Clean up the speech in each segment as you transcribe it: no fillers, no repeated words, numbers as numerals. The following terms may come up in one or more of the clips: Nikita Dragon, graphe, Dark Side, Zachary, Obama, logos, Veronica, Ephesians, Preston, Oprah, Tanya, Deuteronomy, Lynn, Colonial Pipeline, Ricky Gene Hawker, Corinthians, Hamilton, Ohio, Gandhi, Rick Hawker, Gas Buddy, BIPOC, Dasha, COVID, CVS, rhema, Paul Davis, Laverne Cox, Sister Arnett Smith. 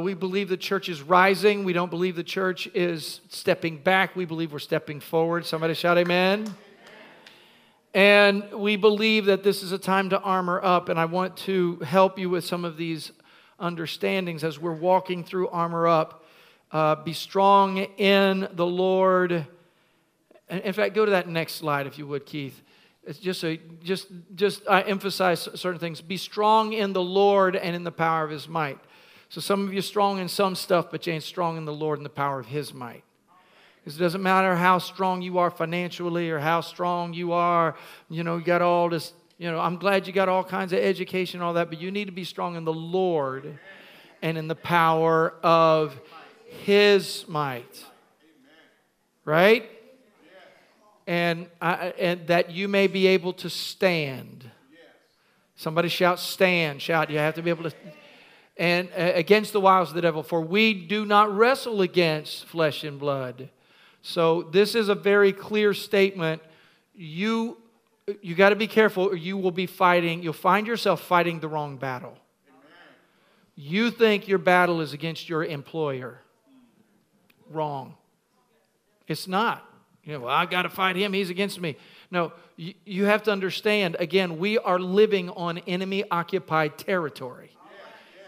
We believe the church is rising. We don't believe the church is stepping back. We believe we're stepping forward. Somebody shout amen. And we believe that this is a time to armor up. And I want to help you with some of these understandings as we're walking through armor up. Be strong in the Lord. And in fact, go to that next slide if you would, Keith. It's I emphasize certain things. Be strong in the Lord and in the power of His might. So some of you are strong in some stuff, but you ain't strong in the Lord and the power of His might. Because it doesn't matter how strong you are financially or how strong you are. You know, you got all this, you know, I'm glad you got all kinds of education and all that, but you need to be strong in the Lord and in the power of His might. Right? And that you may be able to stand. Somebody shout, stand. Shout, you have to be able to. And against the wiles of the devil. For we do not wrestle against flesh and blood. So this is a very clear statement. You got to be careful or you will be fighting. You'll find yourself fighting the wrong battle. You think your battle is against your employer. Wrong. It's not. You know, well, I've got to fight him. He's against me. No, you have to understand, again, we are living on enemy-occupied territory.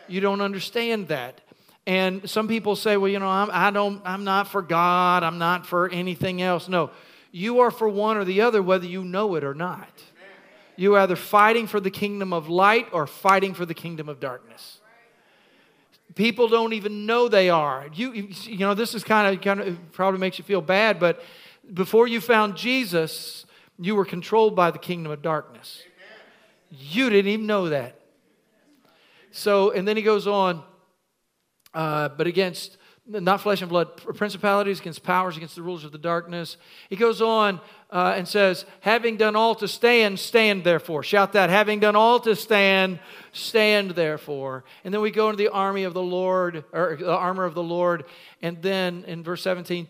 You don't understand that. And some people say, well, you know, I'm not for God. I'm not for anything else. No, you are for one or the other, whether you know it or not. You are either fighting for the kingdom of light or fighting for the kingdom of darkness. People don't even know they are. You know, this is kind of probably makes you feel bad, but before you found Jesus, you were controlled by the kingdom of darkness. You didn't even know that. So, and then he goes on, but against, not flesh and blood, principalities, against powers, against the rulers of the darkness. He goes on and says, having done all to stand, stand therefore. Shout that, having done all to stand, stand therefore. And then we go into the army of the Lord, or the armor of the Lord. And then in verse 17,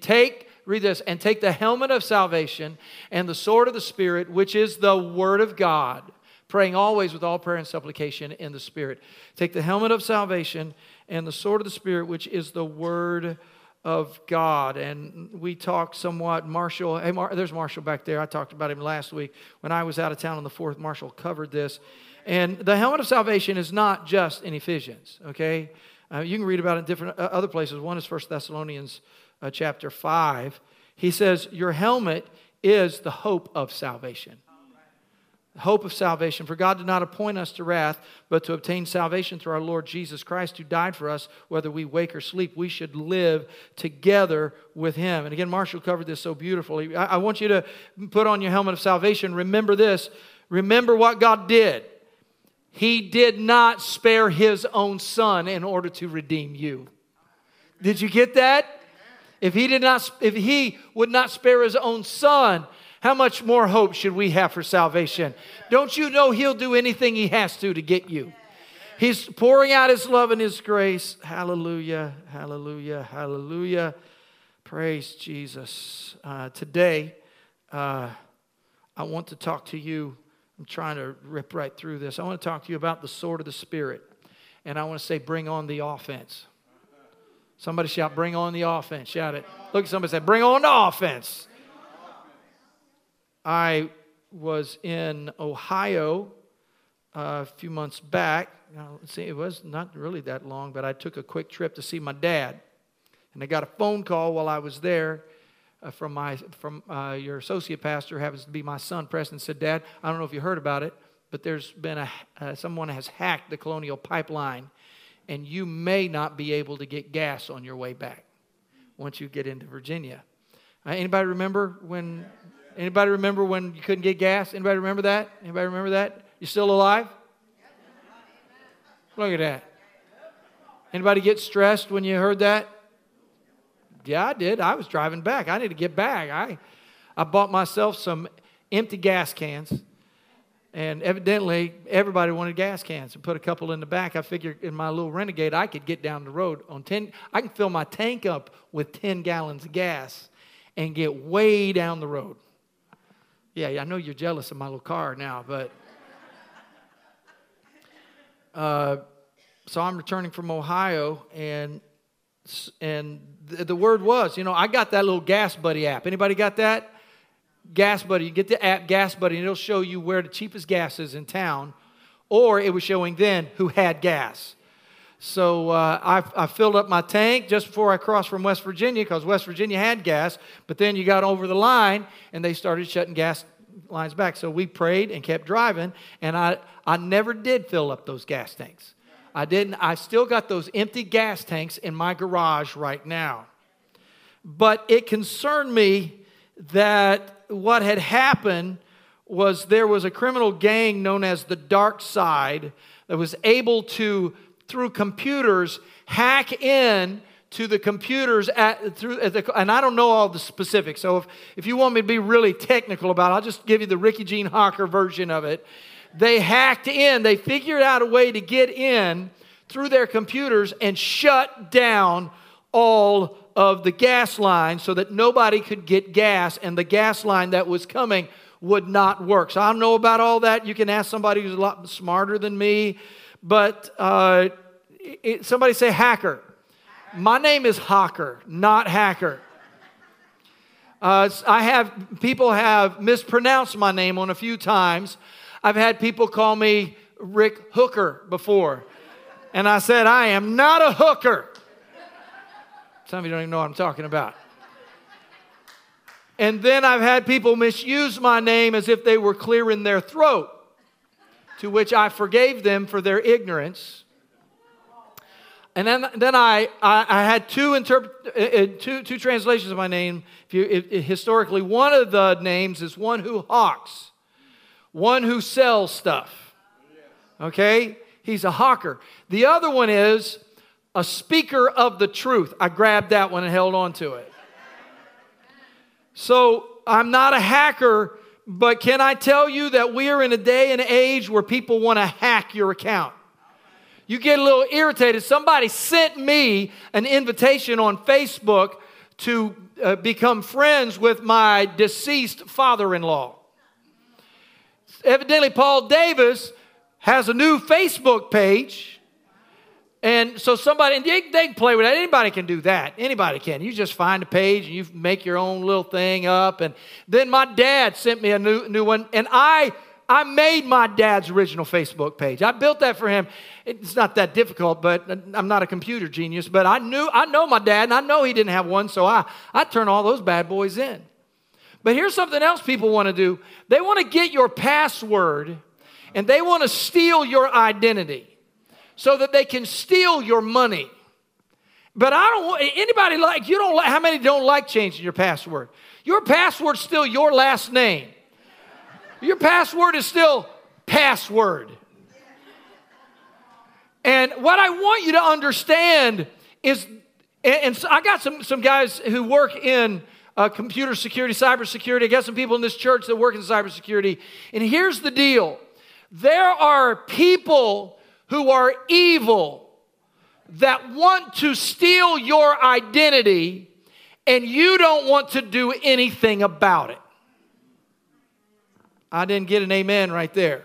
read this, and take the helmet of salvation and the sword of the Spirit, which is the word of God. Praying always with all prayer and supplication in the Spirit. Take the helmet of salvation and the sword of the Spirit, which is the Word of God. And we talked somewhat, Marshall, hey, there's Marshall back there. I talked about him last week when I was out of town on the 4th. Marshall covered this. And the helmet of salvation is not just in Ephesians, okay? You can read about it in different other places. One is 1 Thessalonians chapter 5. He says, your helmet is the hope of salvation. Hope of salvation. For God did not appoint us to wrath, but to obtain salvation through our Lord Jesus Christ, who died for us, whether we wake or sleep. We should live together with Him. And again, Marshall covered this so beautifully. I want you to put on your helmet of salvation. Remember this. Remember what God did. He did not spare His own Son in order to redeem you. Did you get that? If He would not spare His own Son, how much more hope should we have for salvation? Don't you know He'll do anything He has to get you? He's pouring out His love and His grace. Hallelujah, hallelujah, hallelujah. Praise Jesus. Today, I want to talk to you. I'm trying to rip right through this. I want to talk to you about the sword of the Spirit. And I want to say, bring on the offense. Somebody shout, bring on the offense. Shout it. Look at somebody and say, bring on the offense. I was in Ohio a few months back. Now, let's see, it was not really that long, but I took a quick trip to see my dad, and I got a phone call while I was there from your associate pastor, happens to be my son, Preston. Said, "Dad, I don't know if you heard about it, but there's been someone has hacked the Colonial Pipeline, and you may not be able to get gas on your way back once you get into Virginia." Anybody remember when? Anybody remember when you couldn't get gas? Anybody remember that? Anybody remember that? You still alive? Look at that. Anybody get stressed when you heard that? Yeah, I did. I was driving back. I need to get back. I bought myself some empty gas cans. And evidently, everybody wanted gas cans and put a couple in the back. I figured in my little Renegade, I could get down the road on 10. I can fill my tank up with 10 gallons of gas and get way down the road. Yeah, I know you're jealous of my little car now, but So I'm returning from Ohio, and the word was, you know, I got that little Gas Buddy app. Anybody got that? Gas Buddy. You get the app Gas Buddy, and it'll show you where the cheapest gas is in town, or it was showing then who had gas. So I filled up my tank just before I crossed from West Virginia, because West Virginia had gas, but then you got over the line, and they started shutting gas lines back. So we prayed and kept driving, and I never did fill up those gas tanks. I didn't. I still got those empty gas tanks in my garage right now. But it concerned me that what had happened was there was a criminal gang known as the Dark Side that was able to, through computers, hack in to the computers and I don't know all the specifics. So if you want me to be really technical about it, I'll just give you the Ricky Gene Hawker version of it. They hacked in. They figured out a way to get in through their computers and shut down all of the gas lines so that nobody could get gas, and the gas line that was coming would not work. So I don't know about all that. You can ask somebody who's a lot smarter than me. But somebody say hacker. My name is Hawker, not hacker. People have mispronounced my name on a few times. I've had people call me Rick Hooker before, and I said, I am not a hooker. Some of you don't even know what I'm talking about. And then I've had people misuse my name as if they were clearing their throat, to which I forgave them for their ignorance. And then I had two translations of my name. Historically, one of the names is one who hawks. One who sells stuff, okay? He's a hawker. The other one is a speaker of the truth. I grabbed that one and held on to it. So I'm not a hacker, but can I tell you that we are in a day and age where people want to hack your account? You get a little irritated. Somebody sent me an invitation on Facebook to become friends with my deceased father-in-law. Evidently, Paul Davis has a new Facebook page. And so somebody, and they can play with that. Anybody can do that. Anybody can. You just find a page and you make your own little thing up. And then my dad sent me a new one. And I made my dad's original Facebook page. I built that for him. It's not that difficult, but I'm not a computer genius. But I know my dad, and I know he didn't have one. So I turn all those bad boys in. But here's something else people want to do. They want to get your password, and they want to steal your identity so that they can steal your money. But I don't want anybody like you don't like how many don't like changing your password? Your password's still your last name. Your password is still password. And what I want you to understand is, and so I got some guys who work in computer security, cybersecurity. I got some people in this church that work in cybersecurity. And here's the deal. There are people who are evil that want to steal your identity, and you don't want to do anything about it. I didn't get an amen right there.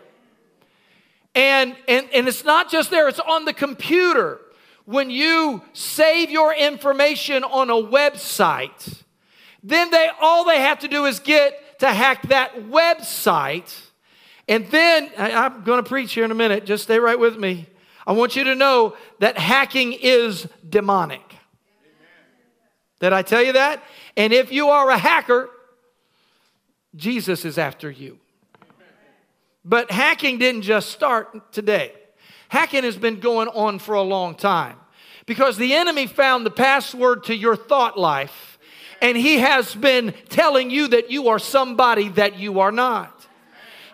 And it's not just there. It's on the computer. When you save your information on a website, then all they have to do is get to hack that website. And then, I'm going to preach here in a minute. Just stay right with me. I want you to know that hacking is demonic. Amen. Did I tell you that? And if you are a hacker, Jesus is after you. Amen. But hacking didn't just start today. Hacking has been going on for a long time, because the enemy found the password to your thought life. And he has been telling you that you are somebody that you are not.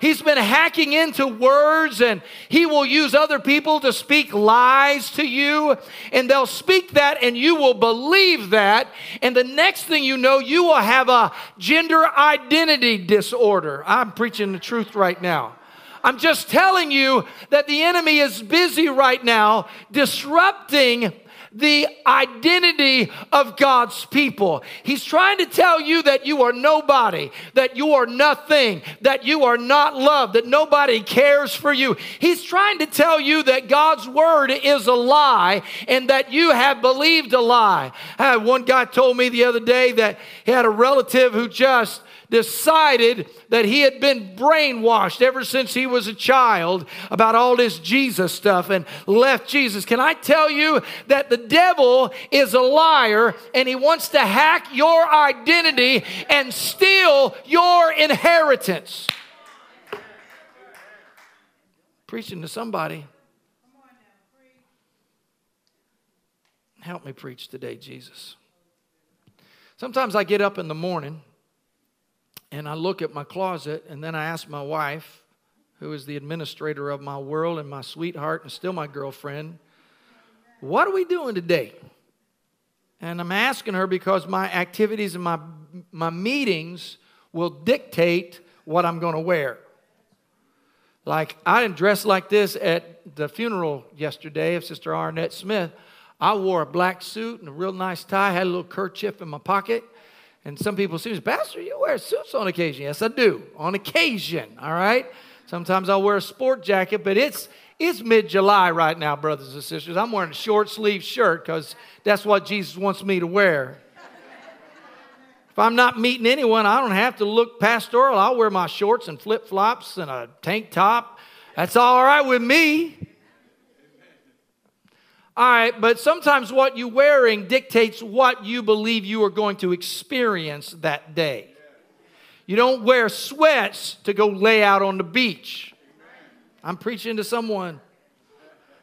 He's been hacking into words, and he will use other people to speak lies to you. And they'll speak that, and you will believe that. And the next thing you know, you will have a gender identity disorder. I'm preaching the truth right now. I'm just telling you that the enemy is busy right now disrupting the identity of God's people. He's trying to tell you that you are nobody, that you are nothing, that you are not loved, that nobody cares for you. He's trying to tell you that God's word is a lie and that you have believed a lie. One guy told me the other day that he had a relative who just decided that he had been brainwashed ever since he was a child about all this Jesus stuff and left Jesus. Can I tell you that the devil is a liar and he wants to hack your identity and steal your inheritance? Preaching to somebody. Help me preach today, Jesus. Sometimes I get up in the morning and I look at my closet, and then I ask my wife, who is the administrator of my world and my sweetheart and still my girlfriend, what are we doing today? And I'm asking her because my activities and my meetings will dictate what I'm going to wear. Like, I didn't dress like this at the funeral yesterday of Sister Arnett Smith. I wore a black suit and a real nice tie, had a little kerchief in my pocket. And some people say, Pastor, you wear suits on occasion. Yes, I do. On occasion, all right? Sometimes I'll wear a sport jacket, but it's mid-July right now, brothers and sisters. I'm wearing a short-sleeved shirt because that's what Jesus wants me to wear. If I'm not meeting anyone, I don't have to look pastoral. I'll wear my shorts and flip-flops and a tank top. That's all right with me. All right, but sometimes what you're wearing dictates what you believe you are going to experience that day. You don't wear sweats to go lay out on the beach. I'm preaching to someone.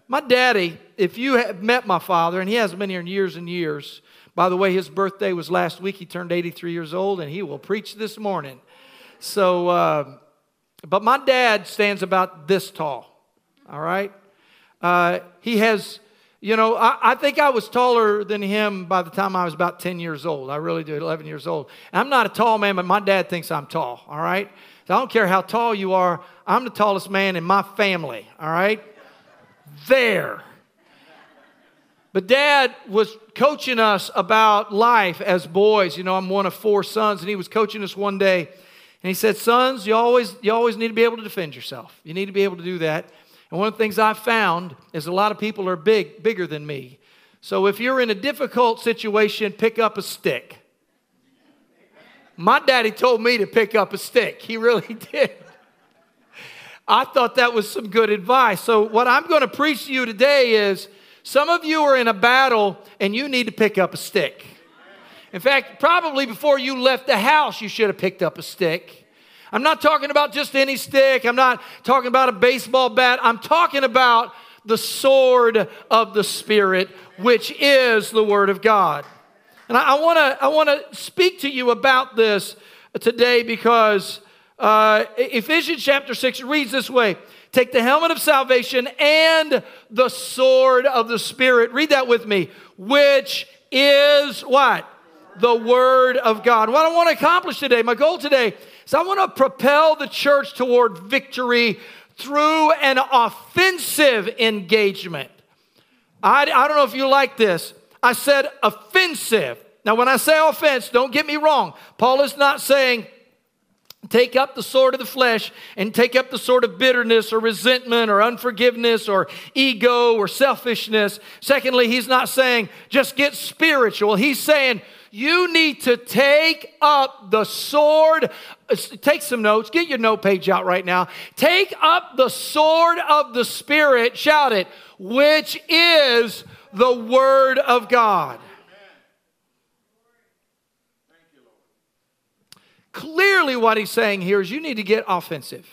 My daddy, if you have met my father, and he hasn't been here in years and years. By the way, his birthday was last week. He turned 83 years old, and he will preach this morning. So, but my dad stands about this tall, all right? He has... You know, I think I was taller than him by the time I was about 10 years old. I really do, 11 years old. And I'm not a tall man, but my dad thinks I'm tall, all right? So I don't care how tall you are. I'm the tallest man in my family, all right? There. But Dad was coaching us about life as boys. You know, I'm one of four sons, and he was coaching us one day. And he said, sons, you always need to be able to defend yourself. You need to be able to do that. And one of the things I've found is a lot of people are bigger than me. So if you're in a difficult situation, pick up a stick. My daddy told me to pick up a stick. He really did. I thought that was some good advice. So what I'm going to preach to you today is some of you are in a battle and you need to pick up a stick. In fact, probably before you left the house, you should have picked up a stick. I'm not talking about just any stick. I'm not talking about a baseball bat. I'm talking about the sword of the Spirit, which is the Word of God. And I want to speak to you about this today because Ephesians chapter 6 reads this way. Take the helmet of salvation and the sword of the Spirit. Read that with me. Which is what? The Word of God. What I want to accomplish today, my goal today, so I want to propel the church toward victory through an offensive engagement. I don't know if you like this. I said offensive. Now, when I say offense, don't get me wrong. Paul is not saying take up the sword of the flesh and take up the sword of bitterness or resentment or unforgiveness or ego or selfishness. Secondly, he's not saying just get spiritual. He's saying you need to take up the sword. Take some notes. Get your note page out right now. Take up the sword of the Spirit, shout it, which is the Word of God. Thank you, Lord. Clearly what he's saying here is you need to get offensive.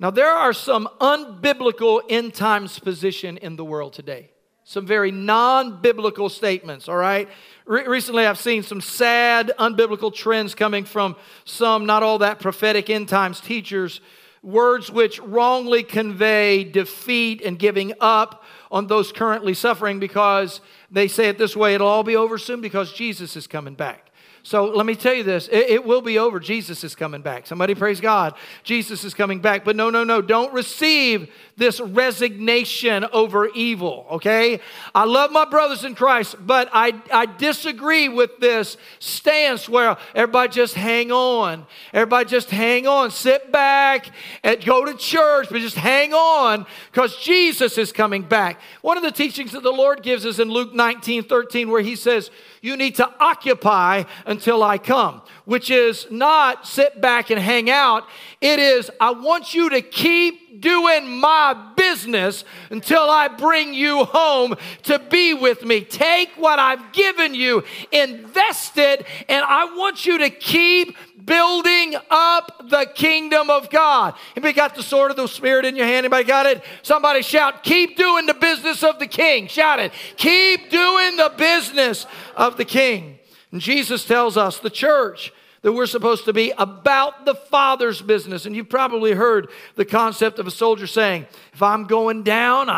Now there are some unbiblical end times position in the world today. Some very non-biblical statements, all right? Recently, I've seen some sad, unbiblical trends coming from some, not all that prophetic end times teachers, words which wrongly convey defeat and giving up on those currently suffering because they say it this way, it'll all be over soon because Jesus is coming back. So let me tell you this. It will be over. Jesus is coming back. Somebody praise God. Jesus is coming back. But no. Don't receive this resignation over evil, okay? I love my brothers in Christ, but I disagree with this stance where everybody just hang on. Everybody just hang on. Sit back and go to church, but just hang on because Jesus is coming back. One of the teachings that the Lord gives is in Luke 19:13 where he says, you need to occupy until I come, which is not sit back and hang out. It is, I want you to keep doing my business until I bring you home to be with me. Take what I've given you, invest it, and I want you to keep building up the kingdom of God. Anybody got the sword of the Spirit in your hand? Anybody got it? Somebody shout, keep doing the business of the King. Shout it. Keep doing the business of the King. And Jesus tells us, the church, that we're supposed to be about the Father's business. And you've probably heard the concept of a soldier saying, if I'm going down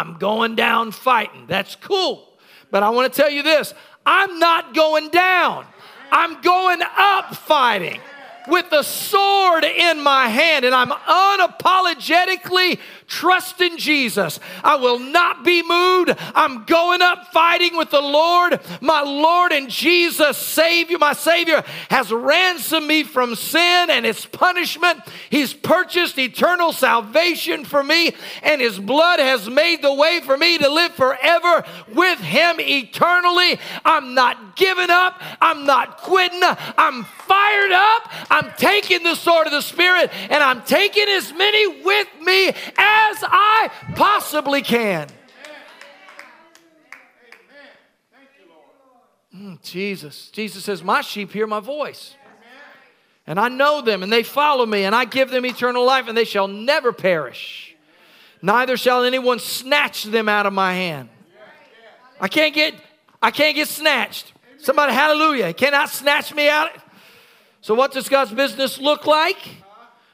fighting. That's cool. But I want to tell you this, I'm not going down. I'm going up fighting with the sword in my hand, and I'm unapologetically trusting Jesus. I will not be moved. I'm going up fighting with the Lord. My Lord and Jesus, Savior, my Savior has ransomed me from sin and its punishment. He's purchased eternal salvation for me, and His blood has made the way for me to live forever with Him eternally. I'm not giving up. I'm not quitting. I'm fired up. I'm taking the sword of the Spirit, and I'm taking as many with me as I possibly can. Amen. Thank you, Lord. Jesus says, my sheep hear my voice. Amen. And I know them, and they follow me, and I give them eternal life, and they shall never perish. Neither shall anyone snatch them out of my hand. I can't get snatched. Amen. Somebody, hallelujah. Cannot snatch me out. So what does God's business look like?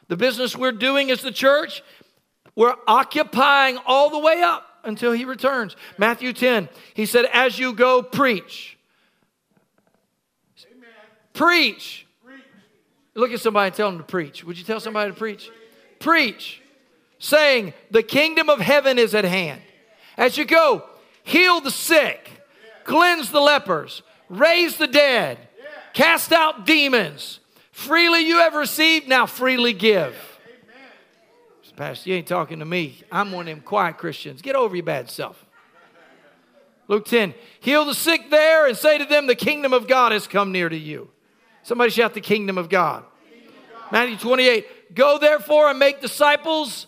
The business we're doing as the church, we're occupying all the way up until He returns. Matthew 10, He said, as you go, preach. Amen. Preach. Look at somebody and tell them to preach. Would you tell somebody to preach? Preach, saying the kingdom of heaven is at hand. As you go, heal the sick, cleanse the lepers, raise the dead, cast out demons. Freely you have received, now freely give. Pastor, you ain't talking to me. I'm one of them quiet Christians. Get over your bad self. Luke 10, heal the sick there and say to them, the kingdom of God has come near to you. Somebody shout the kingdom of God. Matthew 28, go therefore and make disciples.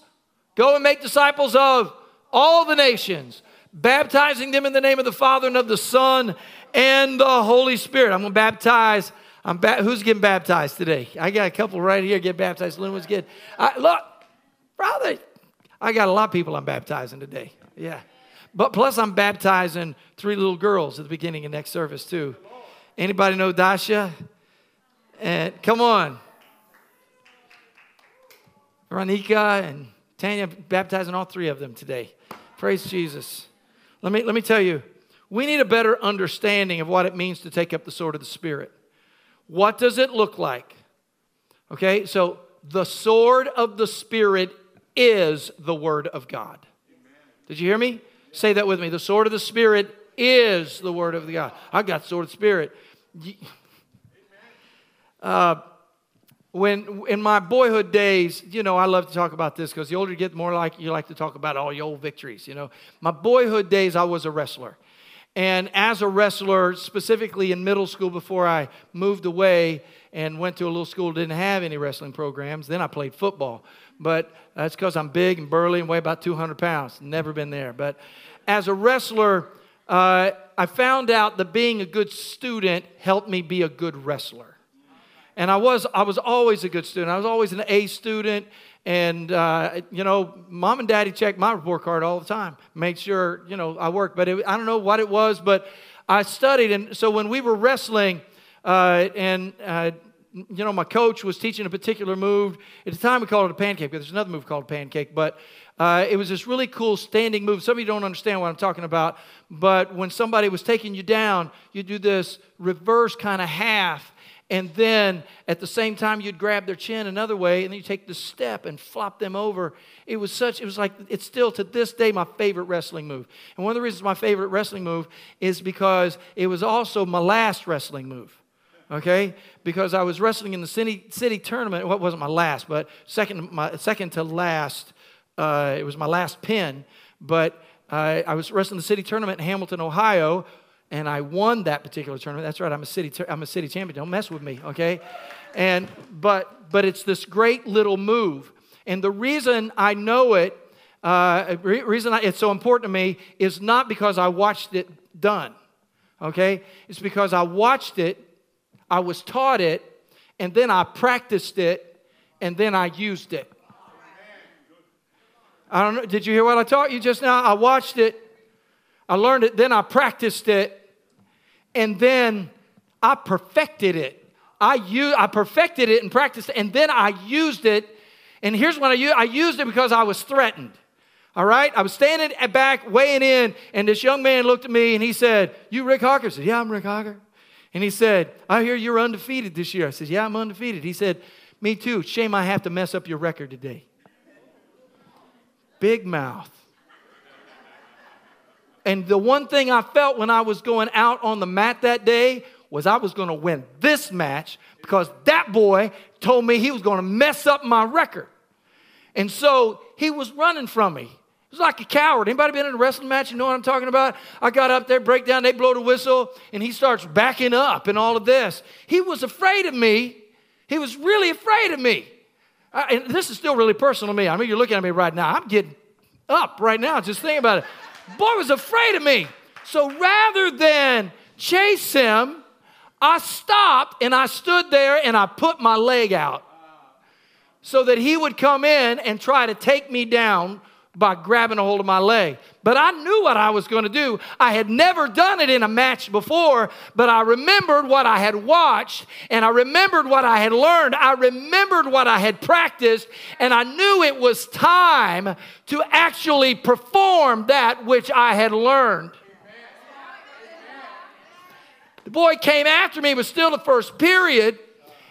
Go and make disciples of all the nations, baptizing them in the name of the Father and of the Son and the Holy Spirit. I'm going to baptize. Who's getting baptized today? I got a couple right here get baptized. Lynn was good. Look, brother, I got a lot of people I'm baptizing today. Yeah. But plus I'm baptizing 3 little girls at the beginning of next service too. Anybody know Dasha? And come on. Veronica and Tanya, baptizing all 3 of them today. Praise Jesus. Let me tell you, we need a better understanding of what it means to take up the sword of the Spirit. What does it look like? Okay, so the sword of the Spirit is the Word of God. Amen. Did you hear me? Say that with me. The sword of the Spirit is the Word of God. I got the sword of the Spirit. When in my boyhood days, you know, I love to talk about this because the older you get, the more you like to talk about all your old victories, you know. My boyhood days, I was a wrestler. And as a wrestler, specifically in middle school before I moved away and went to a little school that didn't have any wrestling programs, then I played football. But that's because I'm big and burly and weigh about 200 pounds. Never been there. But as a wrestler, I found out that being a good student helped me be a good wrestler. And I was always a good student. I was always an A student. And, you know, Mom and Daddy checked my report card all the time. Make sure, you know, I worked. But I don't know what it was, but I studied. And so when we were wrestling you know, my coach was teaching a particular move. At the time, we called it a pancake, but there's another move called a pancake. But it was this really cool standing move. Some of you don't understand what I'm talking about. But when somebody was taking you down, you do this reverse kind of half. And then at the same time, you'd grab their chin another way, and then you take the step and flop them over. It was like, it's still to this day my favorite wrestling move. And one of the reasons my favorite wrestling move is because it was also my last wrestling move. Okay, because I was wrestling in the city tournament. Well, it wasn't my last, but second to last. It was my last pin, but I was wrestling the city tournament in Hamilton, Ohio, and I won that particular tournament. That's right, I'm a city champion. Don't mess with me, okay? And but it's this great little move, and the reason I know it, it's so important to me, is not because I watched it done, okay? It's because I watched it. I was taught it, and then I practiced it, and then I used it. I don't know. Did you hear what I taught you just now? I watched it, I learned it, then I practiced it, and then I perfected it. I perfected it and practiced it, and then I used it. And here's what I used it because I was threatened. All right? I was standing back, weighing in, and this young man looked at me, and he said, "You Rick Hawker?" I said, "Yeah, I'm Rick Hawker." And he said, "I hear you're undefeated this year." I said, "Yeah, I'm undefeated." He said, "Me too. Shame I have to mess up your record today." Big mouth. And the one thing I felt when I was going out on the mat that day was I was going to win this match because that boy told me he was going to mess up my record. And so he was running from me. It was like a coward. Anybody been in a wrestling match? You know what I'm talking about? I got up there, break down, they blow the whistle, and he starts backing up and all of this. He was afraid of me. He was really afraid of me. And this is still really personal to me. I mean, you're looking at me right now. I'm getting up right now. Just thinking about it. Boy was afraid of me. So rather than chase him, I stopped, and I stood there, and I put my leg out so that he would come in and try to take me down by grabbing a hold of my leg. But I knew what I was going to do. I had never done it in a match before, but I remembered what I had watched, and I remembered what I had learned. I remembered what I had practiced, and I knew it was time to actually perform that which I had learned. The boy came after me. It was still the first period,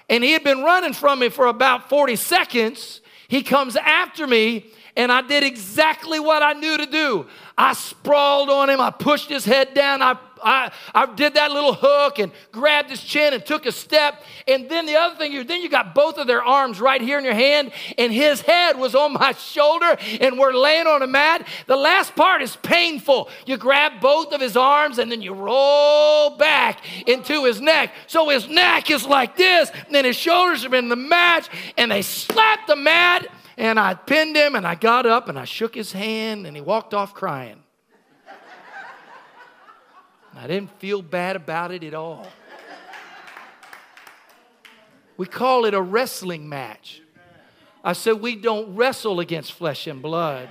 and he had been running from me for about 40 seconds. He comes after me, and I did exactly what I knew to do. I sprawled on him. I pushed his head down. I did that little hook and grabbed his chin and took a step. And then the other thing, you got both of their arms right here in your hand, and his head was on my shoulder, and we're laying on a mat. The last part is painful. You grab both of his arms, and then you roll back into his neck. So his neck is like this, and then his shoulders are in the mat, and they slap the mat. And I pinned him, and I got up, and I shook his hand, and he walked off crying. I didn't feel bad about it at all. We call it a wrestling match. I said, we don't wrestle against flesh and blood.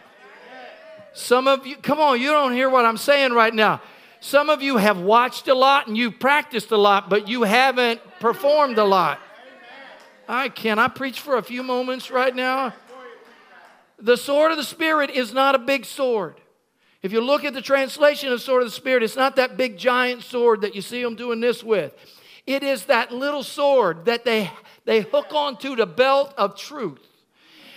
Some of you, come on, you don't hear what I'm saying right now. Some of you have watched a lot, and you've practiced a lot, but you haven't performed a lot. Can I preach for a few moments right now? The sword of the Spirit is not a big sword. If you look at the translation of sword of the Spirit, it's not that big giant sword that you see them doing this with. It is that little sword that they hook onto the belt of truth.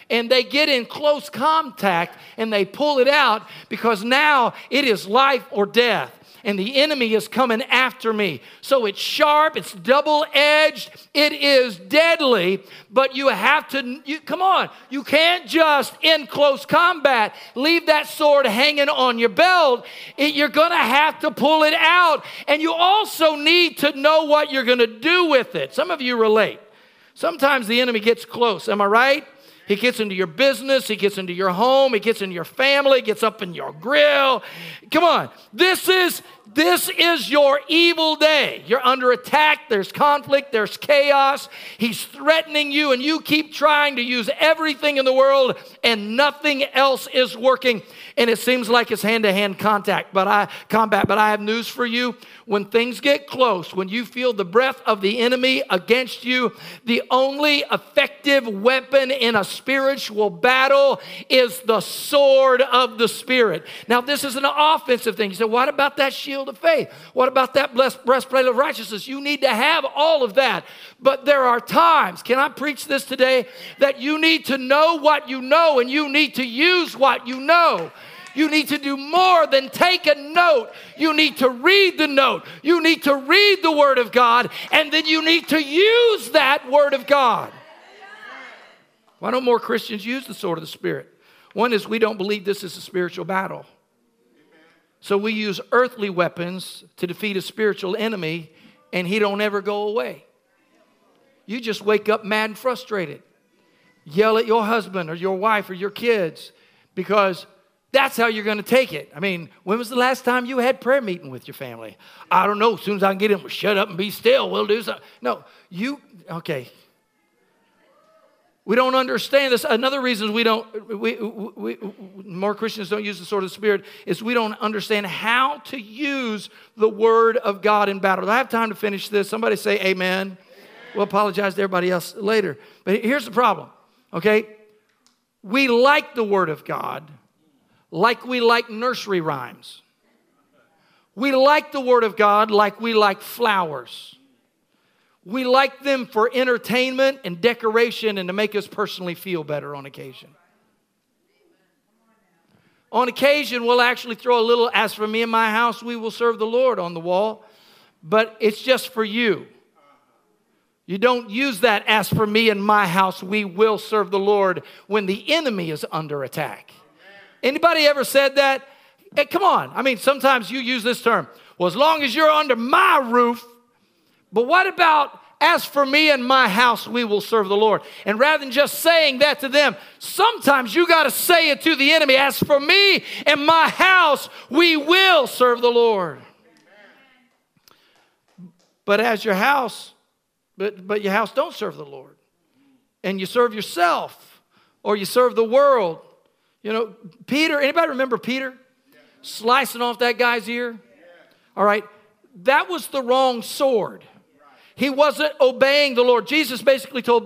And they get in close contact and they pull it out because now it is life or death. And the enemy is coming after me. So it's sharp, it's double-edged, it is deadly, but you have to, come on, you can't just in close combat leave that sword hanging on your belt. You're going to have to pull it out, and you also need to know what you're going to do with it. Some of you relate. Sometimes the enemy gets close, am I right? He gets into your business. He gets into your home. He gets into your family. He gets up in your grill. Come on. This is your evil day. You're under attack. There's conflict. There's chaos. He's threatening you, and you keep trying to use everything in the world, and nothing else is working. And it seems like it's hand-to-hand combat. But I have news for you. When things get close, when you feel the breath of the enemy against you, the only effective weapon in a spiritual battle is the sword of the Spirit. Now, this is an offensive thing. You say, what about that shield? shield of faith? What about that breastplate of righteousness? You need to have all of that. But there are times, can I preach this today, that you need to know what you know and you need to use what you know. You need to do more than take a note. You need to read the note. You need to read the Word of God, and then you need to use that Word of God. Why don't more Christians use the sword of the Spirit? One is we don't believe this is a spiritual battle. So we use earthly weapons to defeat a spiritual enemy, and he don't ever go away. You just wake up mad and frustrated. Yell at your husband or your wife or your kids because that's how you're going to take it. I mean, when was the last time you had prayer meeting with your family? I don't know. As soon as I can get in, well, shut up and be still. We'll do something. No, okay. We don't understand this. Another reason more Christians don't use the sword of the Spirit is we don't understand how to use the Word of God in battle. I have time to finish this. Somebody say amen. Amen. We'll apologize to everybody else later. But here's the problem, okay? We like the Word of God like we like nursery rhymes. We like the Word of God like we like flowers. We like them for entertainment and decoration and to make us personally feel better on occasion. On occasion, we'll actually throw a little, as for me and my house, we will serve the Lord on the wall. But it's just for you. You don't use that, as for me and my house, we will serve the Lord, when the enemy is under attack. Anybody ever said that? Hey, come on. I mean, sometimes you use this term. Well, as long as you're under my roof. But what about, as for me and my house, we will serve the Lord? And rather than just saying that to them, sometimes you got to say it to the enemy. As for me and my house, we will serve the Lord. Amen. But your house don't serve the Lord. And you serve yourself, or you serve the world. You know, Peter, anybody remember Peter? Yeah. Slicing off that guy's ear? Yeah. All right, that was the wrong sword. He wasn't obeying the Lord. Jesus basically told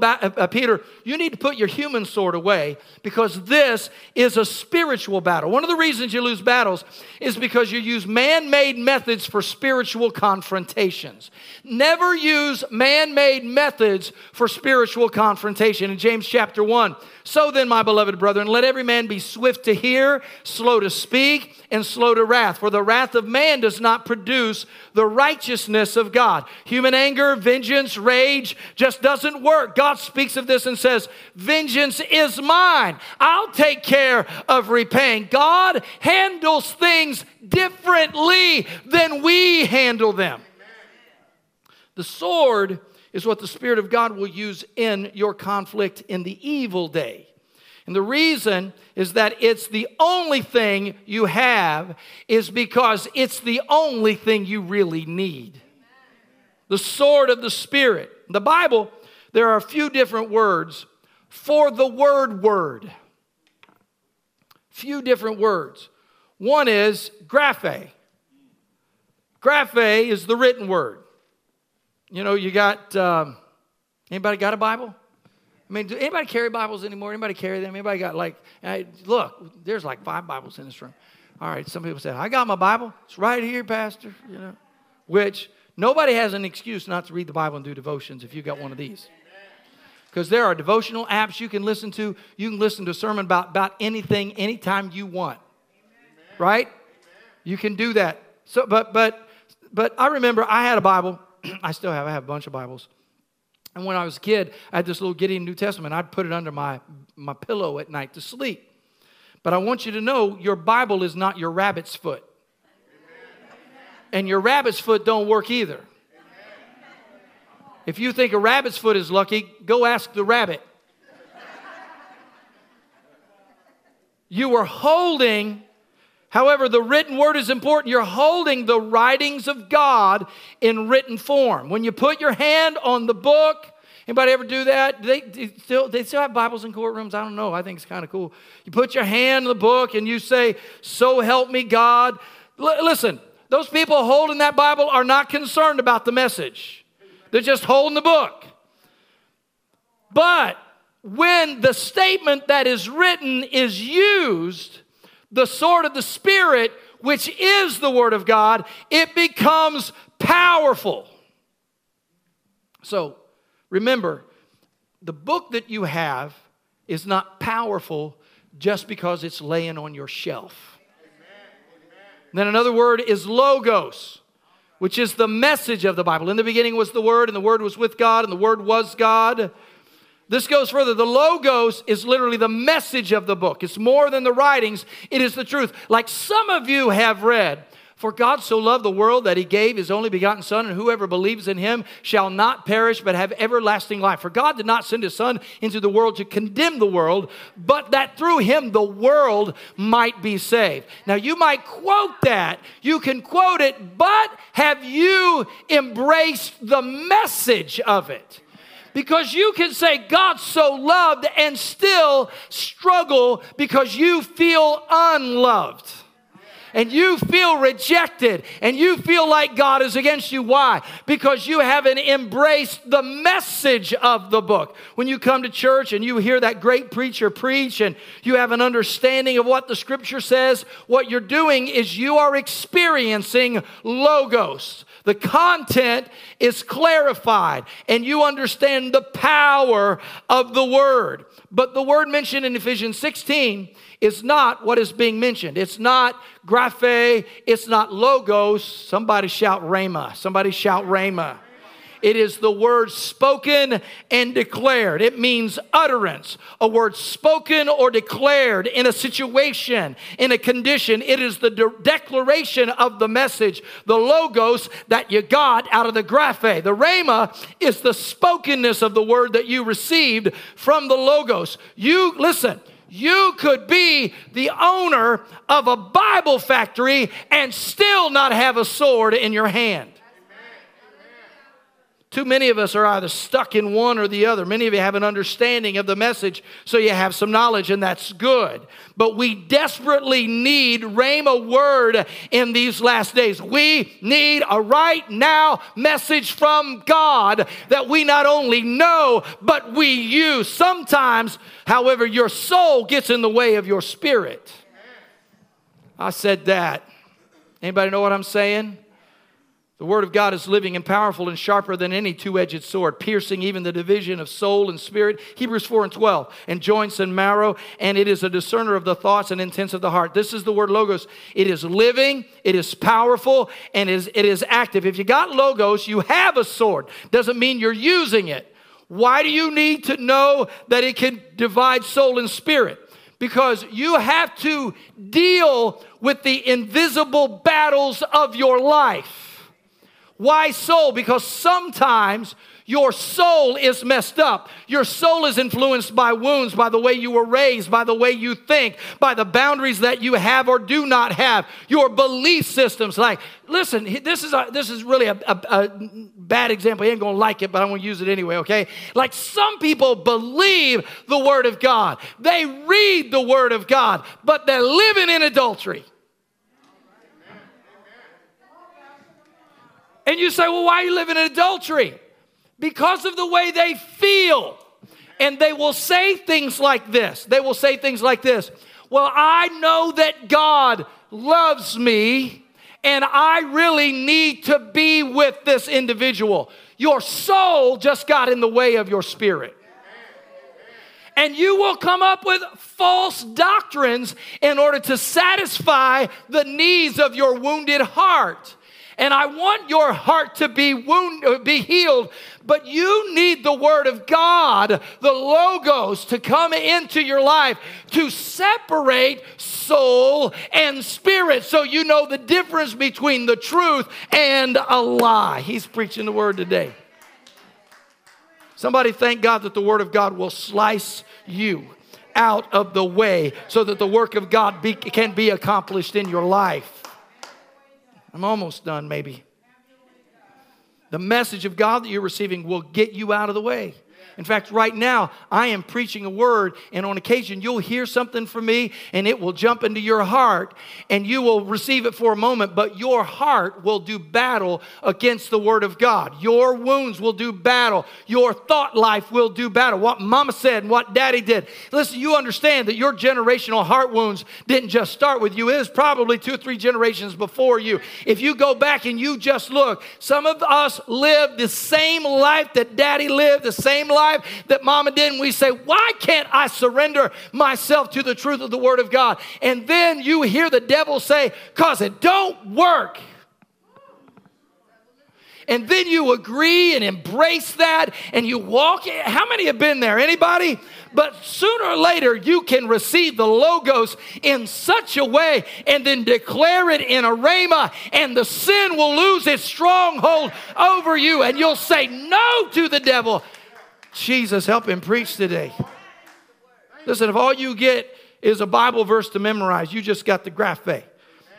Peter, you need to put your human sword away because this is a spiritual battle. One of the reasons you lose battles is because you use man-made methods for spiritual confrontations. Never use man-made methods for spiritual confrontation. In James chapter 1, so then, my beloved brethren, let every man be swift to hear, slow to speak, and slow to wrath. For the wrath of man does not produce the righteousness of God. Human anger, vengeance, rage just doesn't work. God speaks of this and says, vengeance is mine. I'll take care of repaying. God handles things differently than we handle them. The sword is what the Spirit of God will use in your conflict in the evil day. And the reason is that it's the only thing you have is because it's the only thing you really need. The sword of the Spirit. In the Bible, there are a few different words for the word. Few different words. One is graphe. Graphe is the written word. You know, you got, anybody got a Bible? I mean, do anybody carry Bibles anymore? Anybody carry them? Anybody got look, there's like 5 Bibles in this room. All right, some people say, I got my Bible. It's right here, Pastor, you know, which... Nobody has an excuse not to read the Bible and do devotions if you got one of these. Because there are devotional apps you can listen to. You can listen to a sermon about anything, anytime you want. Amen. Right? Amen. You can do that. So, but I remember I had a Bible. I still have. I have a bunch of Bibles. And when I was a kid, I had this little Gideon New Testament. I'd put it under my pillow at night to sleep. But I want you to know your Bible is not your rabbit's foot. And your rabbit's foot don't work either. If you think a rabbit's foot is lucky, go ask the rabbit. You were holding, however, the written word is important. You're holding the writings of God in written form. When you put your hand on the book, anybody ever do that? They still have Bibles in courtrooms? I don't know. I think it's kind of cool. You put your hand on the book and you say, so help me God. Listen. Those people holding that Bible are not concerned about the message. They're just holding the book. But when the statement that is written is used, the sword of the Spirit which is the Word of God, it becomes powerful. So remember, the book that you have is not powerful just because it's laying on your shelf. And then another word is logos, which is the message of the Bible. In the beginning was the Word, and the Word was with God, and the Word was God. This goes further. The logos is literally the message of the book. It's more than the writings. It is the truth. Like some of you have read, for God so loved the world that He gave His only begotten Son, and whoever believes in Him shall not perish but have everlasting life. For God did not send His Son into the world to condemn the world, but that through Him the world might be saved. Now you might quote that. You can quote it, but have you embraced the message of it? Because you can say God so loved and still struggle because you feel unloved. And you feel rejected. And you feel like God is against you. Why? Because you haven't embraced the message of the book. When you come to church and you hear that great preacher preach and you have an understanding of what the Scripture says, what you're doing is you are experiencing logos. The content is clarified and you understand the power of the Word. But the word mentioned in Ephesians 16 is not what is being mentioned. It's not graphe. It's not logos. Somebody shout rhema. Somebody shout rhema. It is the word spoken and declared. It means utterance. A word spoken or declared in a situation, in a condition. It is the declaration of the message, the logos that you got out of the graphe. The rhema is the spokenness of the word that you received from the logos. You, listen, you could be the owner of a Bible factory and still not have a sword in your hand. Too many of us are either stuck in one or the other. Many of you have an understanding of the message, so you have some knowledge, and that's good. But we desperately need rhema word in these last days. We need a right now message from God that we not only know, but we use. Sometimes, however, your soul gets in the way of your spirit. I said that. Anybody know what I'm saying? The Word of God is living and powerful and sharper than any two-edged sword, piercing even the division of soul and spirit, Hebrews 4:12, and joints and marrow, and it is a discerner of the thoughts and intents of the heart. This is the word logos. It is living, it is powerful, and it is active. If you got logos, you have a sword. Doesn't mean you're using it. Why do you need to know that it can divide soul and spirit? Because you have to deal with the invisible battles of your life. Why soul? Because sometimes your soul is messed up. Your soul is influenced by wounds, by the way you were raised, by the way you think, by the boundaries that you have or do not have, your belief systems. Like, listen, this is really a bad example. You ain't going to like it, but I'm going to use it anyway, okay? Like, some people believe the Word of God. They read the Word of God, but they're living in adultery. And you say, well, why are you living in adultery? Because of the way they feel. And they will say things like this. They will say things like this. Well, I know that God loves me, and I really need to be with this individual. Your soul just got in the way of your spirit. And you will come up with false doctrines in order to satisfy the needs of your wounded heart. And I want your heart to be healed. But you need the Word of God, the logos, to come into your life to separate soul and spirit so you know the difference between the truth and a lie. He's preaching the Word today. Somebody thank God that the Word of God will slice you out of the way so that the work of God can be accomplished in your life. I'm almost done, maybe. The message of God that you're receiving will get you out of the way. In fact, right now, I am preaching a word, and on occasion, you'll hear something from me, and it will jump into your heart, and you will receive it for a moment, but your heart will do battle against the Word of God. Your wounds will do battle. Your thought life will do battle. What Mama said and what Daddy did. Listen, you understand that your generational heart wounds didn't just start with you. It was probably 2 or 3 generations before you. If you go back and you just look, some of us live the same life that Daddy lived, the same life that Mama did, and we say, why can't I surrender myself to the truth of the Word of God? And then you hear the devil say, because it don't work. And then you agree and embrace that, and you walk. How many have been there? Anybody? But sooner or later, you can receive the Logos in such a way and then declare it in a rhema, and the sin will lose its stronghold over you, and you'll say no to the devil. Jesus, help him preach today. Listen, if all you get is a Bible verse to memorize, you just got the graphe.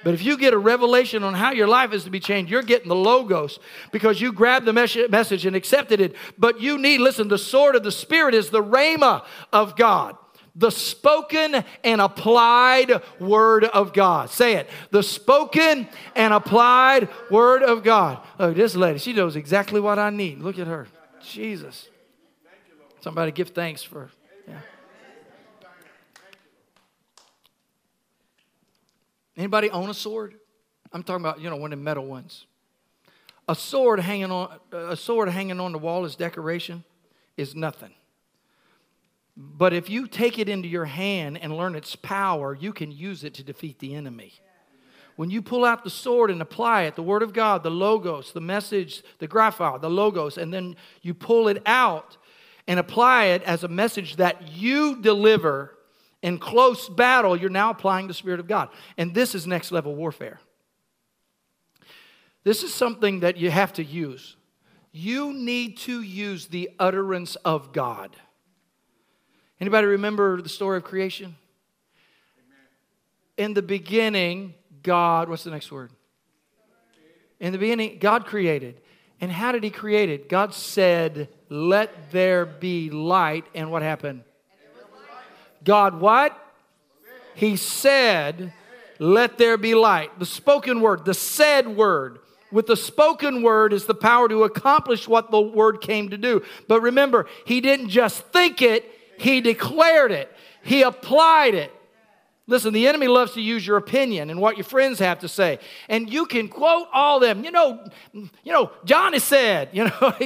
But if you get a revelation on how your life is to be changed, you're getting the Logos because you grabbed the message and accepted it. But you need, listen, the sword of the Spirit is the rhema of God. The spoken and applied Word of God. Say it. The spoken and applied Word of God. Oh, this lady, she knows exactly what I need. Look at her. Jesus. Somebody give thanks for, yeah. Anybody own a sword? I'm talking about, one of the metal ones. A sword hanging on the wall as decoration is nothing. But if you take it into your hand and learn its power, you can use it to defeat the enemy. When you pull out the sword and apply it, the Word of God, the Logos, the message, the graphile, the Logos, and then you pull it out and apply it as a message that you deliver in close battle, you're now applying the Spirit of God. And this is next level warfare. This is something that you have to use. You need to use the utterance of God. Anybody remember the story of creation? In the beginning, God, what's the next word? In the beginning, God created. And how did He create it? God said, let there be light. And what happened? God what? He said, let there be light. The spoken word, the said word. With the spoken word is the power to accomplish what the word came to do. But remember, He didn't just think it. He declared it. He applied it. Listen, the enemy loves to use your opinion and what your friends have to say. And you can quote all them. Johnny said,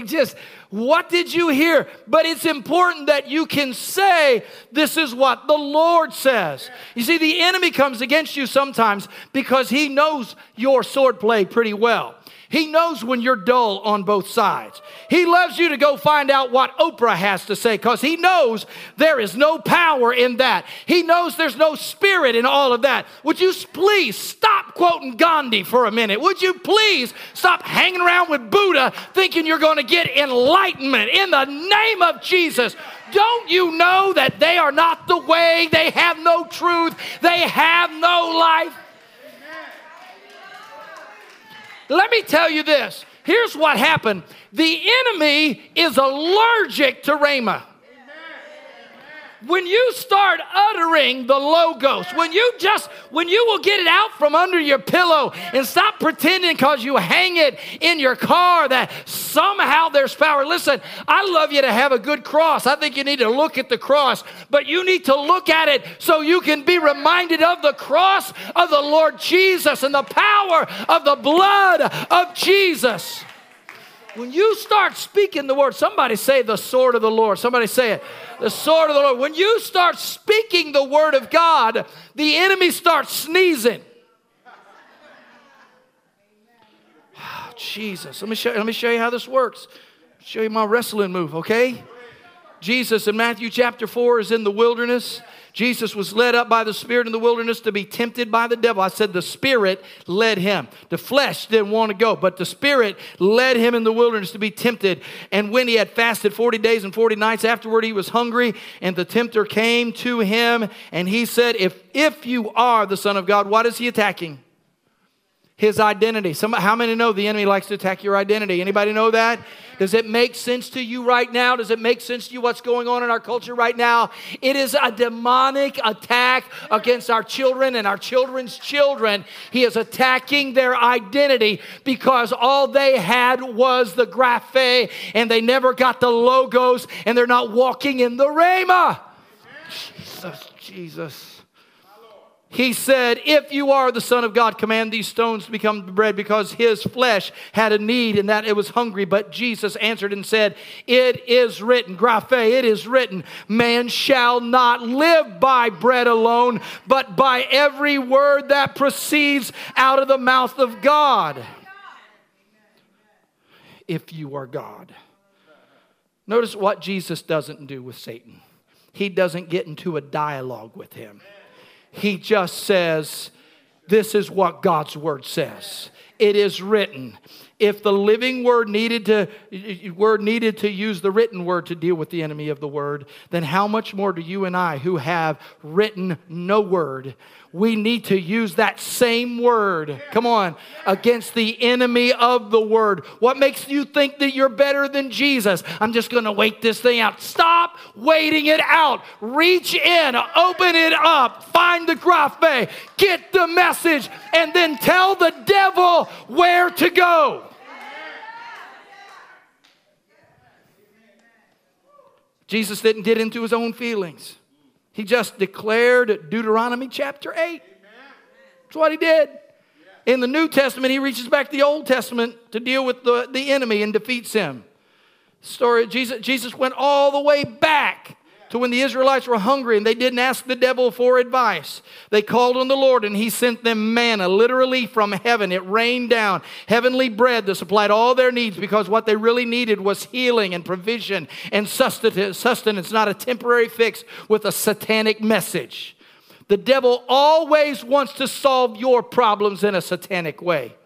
just, what did you hear? But it's important that you can say, this is what the Lord says. You see, the enemy comes against you sometimes because he knows your swordplay pretty well. He knows when you're dull on both sides. He loves you to go find out what Oprah has to say because he knows there is no power in that. He knows there's no spirit in all of that. Would you please stop quoting Gandhi for a minute? Would you please stop hanging around with Buddha thinking you're going to get enlightenment in the name of Jesus? Don't you know that they are not the way? They have no truth. They have no life. Let me tell you this. Here's what happened. The enemy is allergic to Rhema. When you start uttering the Logos, when you will get it out from under your pillow and stop pretending because you hang it in your car that somehow there's power. Listen, I love you to have a good cross. I think you need to look at the cross, but you need to look at it so you can be reminded of the cross of the Lord Jesus and the power of the blood of Jesus. When you start speaking the word, somebody say the sword of the Lord. Somebody say it. The sword of the Lord. When you start speaking the word of God, the enemy starts sneezing. Oh, Jesus. Let me show you how this works. Show you my wrestling move, okay? Jesus in Matthew chapter 4 is in the wilderness. Jesus was led up by the Spirit in the wilderness to be tempted by the devil. I said the Spirit led him. The flesh didn't want to go, but the Spirit led him in the wilderness to be tempted. And when he had fasted 40 days and 40 nights, afterward he was hungry, and the tempter came to him, and he said, if you are the Son of God, what is he attacking? his identity. How many know the enemy likes to attack your identity? Anybody know that? Does it make sense to you right now? Does it make sense to you what's going on in our culture right now? It is a demonic attack against our children and our children's children. He is attacking their identity because all they had was the graphe and they never got the logos and they're not walking in the rhema. Jesus. He said, if you are the Son of God, command these stones to become bread, because his flesh had a need and that it was hungry. But Jesus answered and said, it is written, graphe, it is written, man shall not live by bread alone, but by every word that proceeds out of the mouth of God. If you are God. Notice what Jesus doesn't do with Satan. He doesn't get into a dialogue with him. He just says, this is what God's word says. It is written. If the living word needed to use the written word to deal with the enemy of the word, then how much more do you and I, who have written no word, we need to use that same word, come on, against the enemy of the word. What makes you think that you're better than Jesus? I'm just going to wait this thing out. Stop waiting it out. Reach in, open it up, find the graphe, get the message, and then tell the devil where to go. Jesus didn't get into his own feelings. He just declared Deuteronomy chapter 8. That's what he did. In the New Testament, he reaches back to the Old Testament to deal with the enemy and defeats him. Story of Jesus went all the way back to when the Israelites were hungry and they didn't ask the devil for advice. They called on the Lord and he sent them manna, literally from heaven. It rained down heavenly bread that supplied all their needs, because what they really needed was healing and provision and sustenance, not a temporary fix with a satanic message. The devil always wants to solve your problems in a satanic way.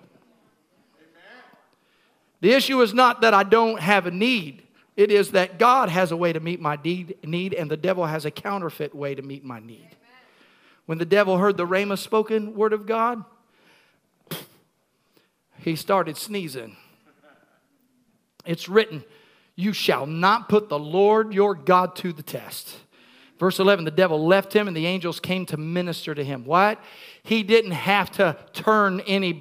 The issue is not that I don't have a need. It is that God has a way to meet my need, and the devil has a counterfeit way to meet my need. Amen. When the devil heard the rhema spoken word of God, he started sneezing. It's written, you shall not put the Lord your God to the test. Verse 11, the devil left him and the angels came to minister to him. What? He didn't have to turn any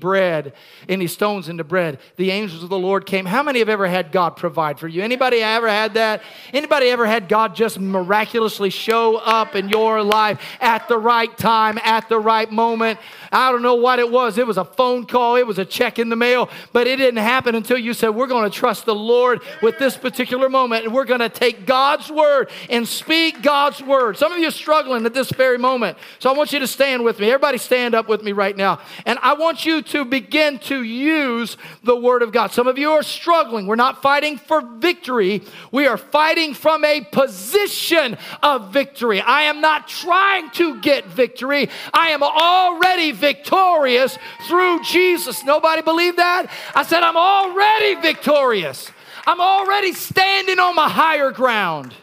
stones into bread. The angels of the Lord came. How many have ever had God provide for you? Anybody ever had that? Anybody ever had God just miraculously show up in your life at the right time, at the right moment? I don't know what it was. It was a phone call. It was a check in the mail. But it didn't happen until you said, we're going to trust the Lord with this particular moment. And we're going to take God's word and speak God's word. Some of you are struggling at this very moment. So I want you to stand with me. Everybody stand up with me right now. And I want you to begin to use the word of God. Some of you are struggling. We're not fighting for victory. We are fighting from a position of victory. I am not trying to get victory. I am already victorious through Jesus. Nobody believe that? I said I'm already victorious. I'm already standing on my higher ground.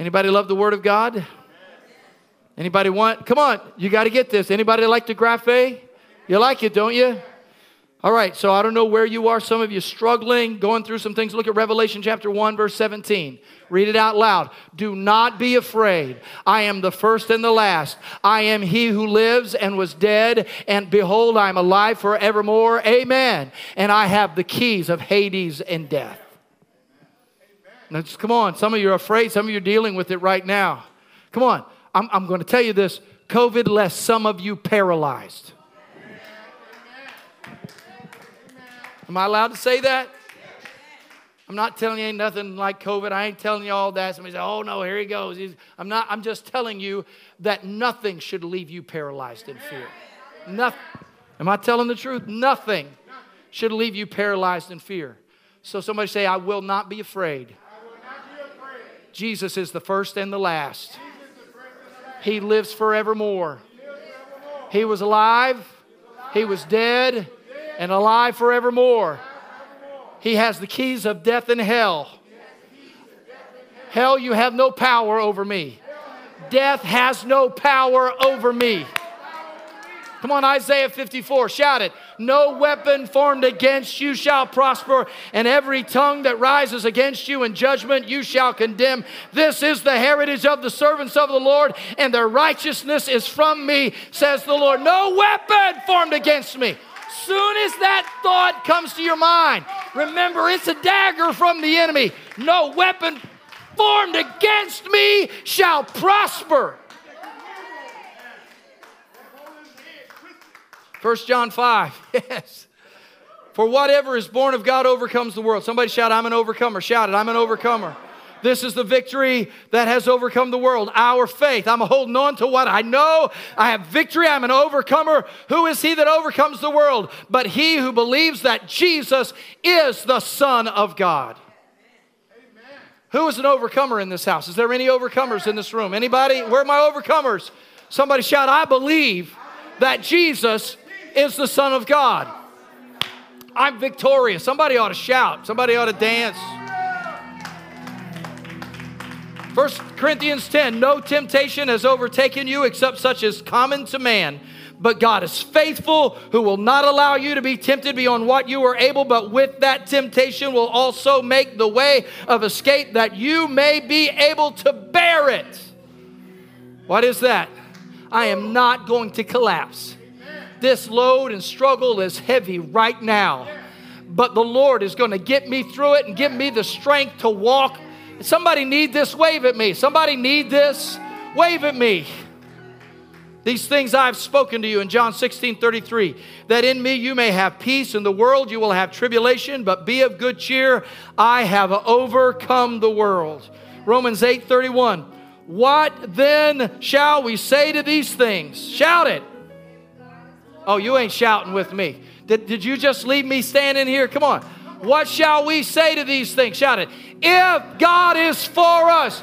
Anybody love the word of God? Anybody want? Come on, you got to get this. Anybody like the graphe? You like it, don't you? All right, so I don't know where you are. Some of you struggling, going through some things. Look at Revelation chapter 1, verse 17. Read it out loud. Do not be afraid. I am the first and the last. I am he who lives and was dead, and behold, I am alive forevermore. Amen. And I have the keys of Hades and death. Now just come on. Some of you are afraid. Some of you are dealing with it right now. Come on. I'm going to tell you this. COVID left some of you paralyzed. Am I allowed to say that? I'm not telling you ain't nothing like COVID. I ain't telling you all that. Somebody said, oh, no, here he goes. I'm just telling you that nothing should leave you paralyzed in fear. Nothing. Am I telling the truth? Nothing should leave you paralyzed in fear. So somebody say, I will not be afraid. Jesus is the first and the last. He lives forevermore. He was alive. He was dead and alive forevermore. He has the keys of death and hell. Hell, you have no power over me. Death has no power over me. Come on, Isaiah 54, shout it. No weapon formed against you shall prosper, and every tongue that rises against you in judgment you shall condemn. This is the heritage of the servants of the Lord, and their righteousness is from me, says the Lord. No weapon formed against me. Soon as that thought comes to your mind, remember it's a dagger from the enemy. No weapon formed against me shall prosper. 1 John 5, yes. For whatever is born of God overcomes the world. Somebody shout, I'm an overcomer. Shout it, I'm an overcomer. This is the victory that has overcome the world, our faith. I'm holding on to what I know. I have victory. I'm an overcomer. Who is he that overcomes the world? But he who believes that Jesus is the Son of God. Amen. Who is an overcomer in this house? Is there any overcomers in this room? Anybody? Where are my overcomers? Somebody shout, I believe that Jesus is the Son of God. I'm victorious. Somebody ought to shout. Somebody ought to dance. 1 Corinthians 10, no temptation has overtaken you except such as common to man, but God is faithful, who will not allow you to be tempted beyond what you are able, but with that temptation will also make the way of escape that you may be able to bear it. What is that? I am not going to collapse. This load and struggle is heavy right now, but the Lord is going to get me through it and give me the strength to walk. Somebody need this? Wave at me. Somebody need this? Wave at me. These things I have spoken to you in John 16:33, that in me you may have peace. In the world you will have tribulation, but be of good cheer. I have overcome the world. Romans 8:31, what then shall we say to these things? Shout it. Oh, you ain't shouting with me. Did you just leave me standing here? Come on. What shall we say to these things? Shout it. If God is for us,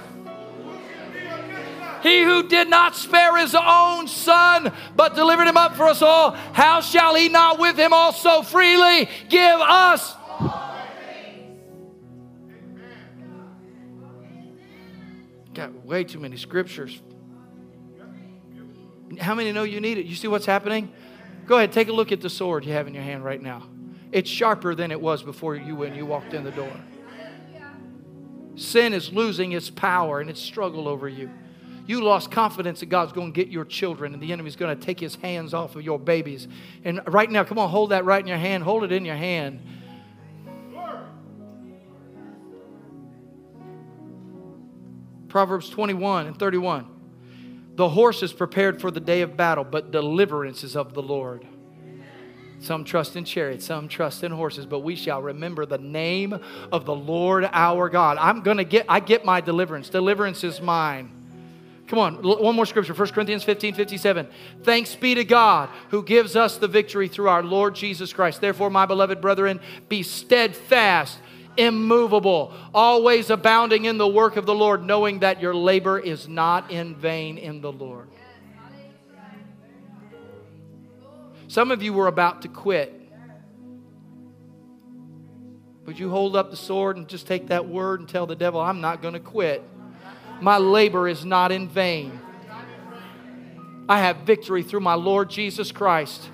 he who did not spare his own son, but delivered him up for us all, how shall he not with him also freely give us? Got way too many scriptures. How many know you need it? You see what's happening? Go ahead, take a look at the sword you have in your hand right now. It's sharper than it was before you when you walked in the door. Sin is losing its power and its struggle over you. You lost confidence that God's going to get your children, and the enemy's going to take his hands off of your babies. And right now, come on, hold that right in your hand. Hold it in your hand. Proverbs 21:31. The horse is prepared for the day of battle, but deliverance is of the Lord. Some trust in chariots, some trust in horses, but we shall remember the name of the Lord our God. I get my deliverance. Deliverance is mine. Come on, one more scripture, 1 Corinthians 15:57. Thanks be to God who gives us the victory through our Lord Jesus Christ. Therefore, my beloved brethren, be steadfast, immovable, always abounding in the work of the Lord, knowing that your labor is not in vain in the Lord. Some of you were about to quit. Would you hold up the sword and just take that word and tell the devil, I'm not going to quit. My labor is not in vain. I have victory through my Lord Jesus Christ.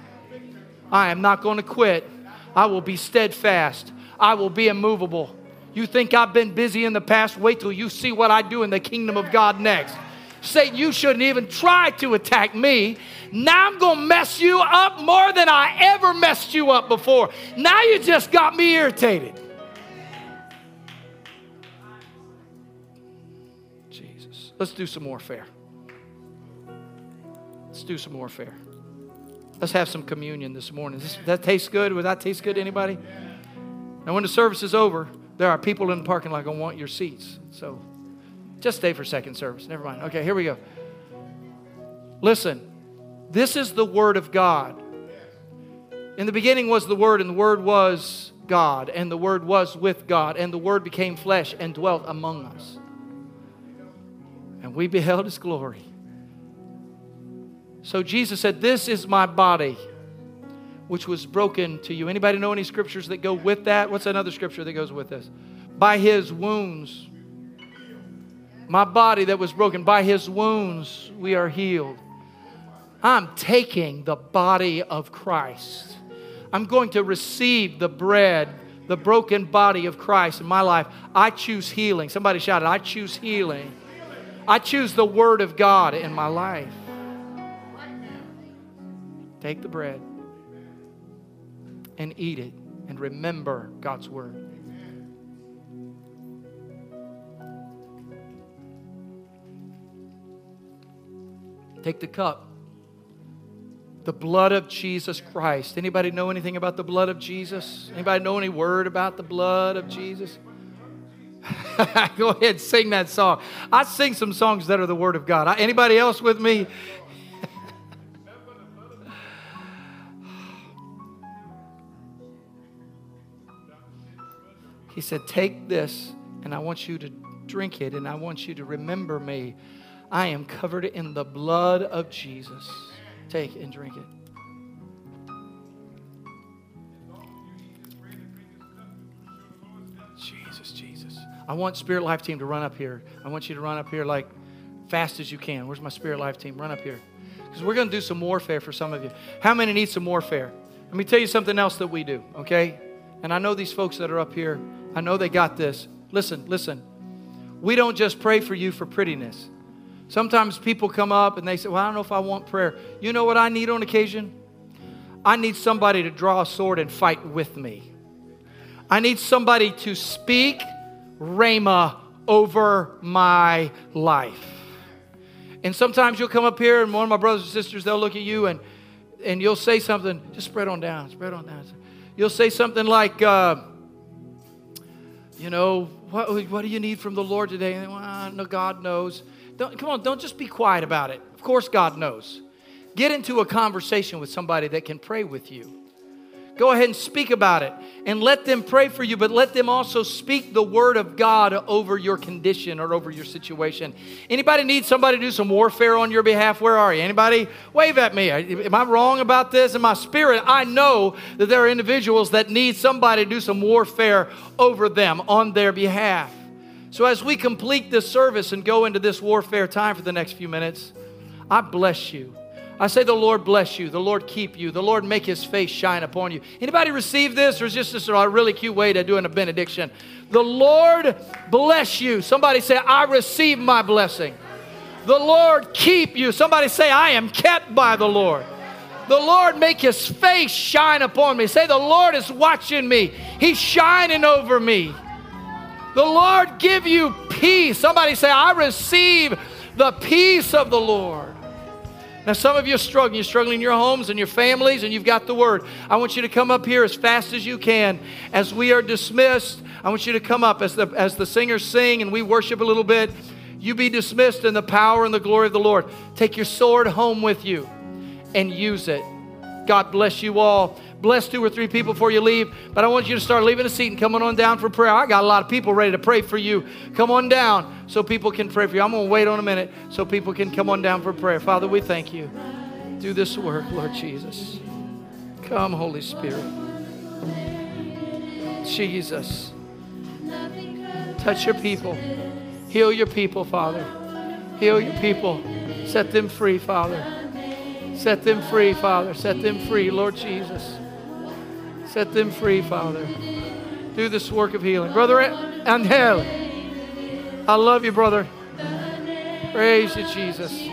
I am not going to quit. I will be steadfast. I will be immovable. You think I've been busy in the past? Wait till you see what I do in the kingdom of God next. Satan, you shouldn't even try to attack me. Now I'm going to mess you up more than I ever messed you up before. Now you just got me irritated. Jesus. Let's do some warfare. Let's do some warfare. Let's have some communion this morning. That tastes good? Would that taste good to anybody? Now when the service is over, there are people in the parking lot going to want your seats. So just stay for second service. Never mind. Okay, here we go. Listen, this is the Word of God. In the beginning was the Word, and the Word was God, and the Word was with God, and the Word became flesh and dwelt among us. And we beheld His glory. So Jesus said, this is my body, which was broken to you. Anybody know any scriptures that go with that? What's another scripture that goes with this? By His wounds. My body that was broken, by His wounds we are healed. I'm taking the body of Christ. I'm going to receive the bread, the broken body of Christ in my life. I choose healing. Somebody shouted, I choose healing. I choose the Word of God in my life. Take the bread and eat it and remember God's Word. Take the cup. The blood of Jesus Christ. Anybody know anything about the blood of Jesus? Anybody know any word about the blood of Jesus? Go ahead and sing that song. I sing some songs that are the Word of God. Anybody else with me? He said, take this, and I want you to drink it, and I want you to remember me. I am covered in the blood of Jesus. Take and drink it. Jesus, Jesus. I want Spirit Life team to run up here. I want you to run up here like fast as you can. Where's my Spirit Life team? Run up here. Because we're going to do some warfare for some of you. How many need some warfare? Let me tell you something else that we do, okay? And I know these folks that are up here, I know they got this. Listen, listen. We don't just pray for you for prettiness. Sometimes people come up and they say, well, I don't know if I want prayer. You know what I need on occasion? I need somebody to draw a sword and fight with me. I need somebody to speak rhema over my life. And sometimes you'll come up here and one of my brothers and sisters, they'll look at you and you'll say something. Just spread on down, spread on down. You'll say something like, you know, what do you need from the Lord today? And no, God knows. Don't just be quiet about it. Of course God knows. Get into a conversation with somebody that can pray with you. Go ahead and speak about it and let them pray for you, but let them also speak the Word of God over your condition or over your situation. Anybody need somebody to do some warfare on your behalf? Where are you? Anybody? Wave at me. Am I wrong about this? In my spirit, I know that there are individuals that need somebody to do some warfare over them on their behalf. So as we complete this service and go into this warfare time for the next few minutes, I bless you. I say the Lord bless you, the Lord keep you, the Lord make His face shine upon you. Anybody receive this, or is this just a really cute way to do a benediction? The Lord bless you. Somebody say, I receive my blessing. The Lord keep you. Somebody say, I am kept by the Lord. The Lord make His face shine upon me. Say, the Lord is watching me. He's shining over me. The Lord give you peace. Somebody say, I receive the peace of the Lord. Now, some of you are struggling. You're struggling in your homes and your families, and you've got the Word. I want you to come up here as fast as you can. As we are dismissed, I want you to come up as the singers sing and we worship a little bit. You be dismissed in the power and the glory of the Lord. Take your sword home with you and use it. God bless you all. Bless 2 or 3 people before you leave. But I want you to start leaving a seat and coming on down for prayer. I got a lot of people ready to pray for you. Come on down so people can pray for you. I'm going to wait on a minute so people can come on down for prayer. Father, we thank you. Do this work, Lord Jesus. Come, Holy Spirit. Jesus. Touch your people. Heal your people, Father. Heal your people. Set them free, Father. Set them free, Father. Set them free, Lord Jesus. Set them free, Father. Do this work of healing. Brother Angel, I love you, brother. Praise you, Jesus.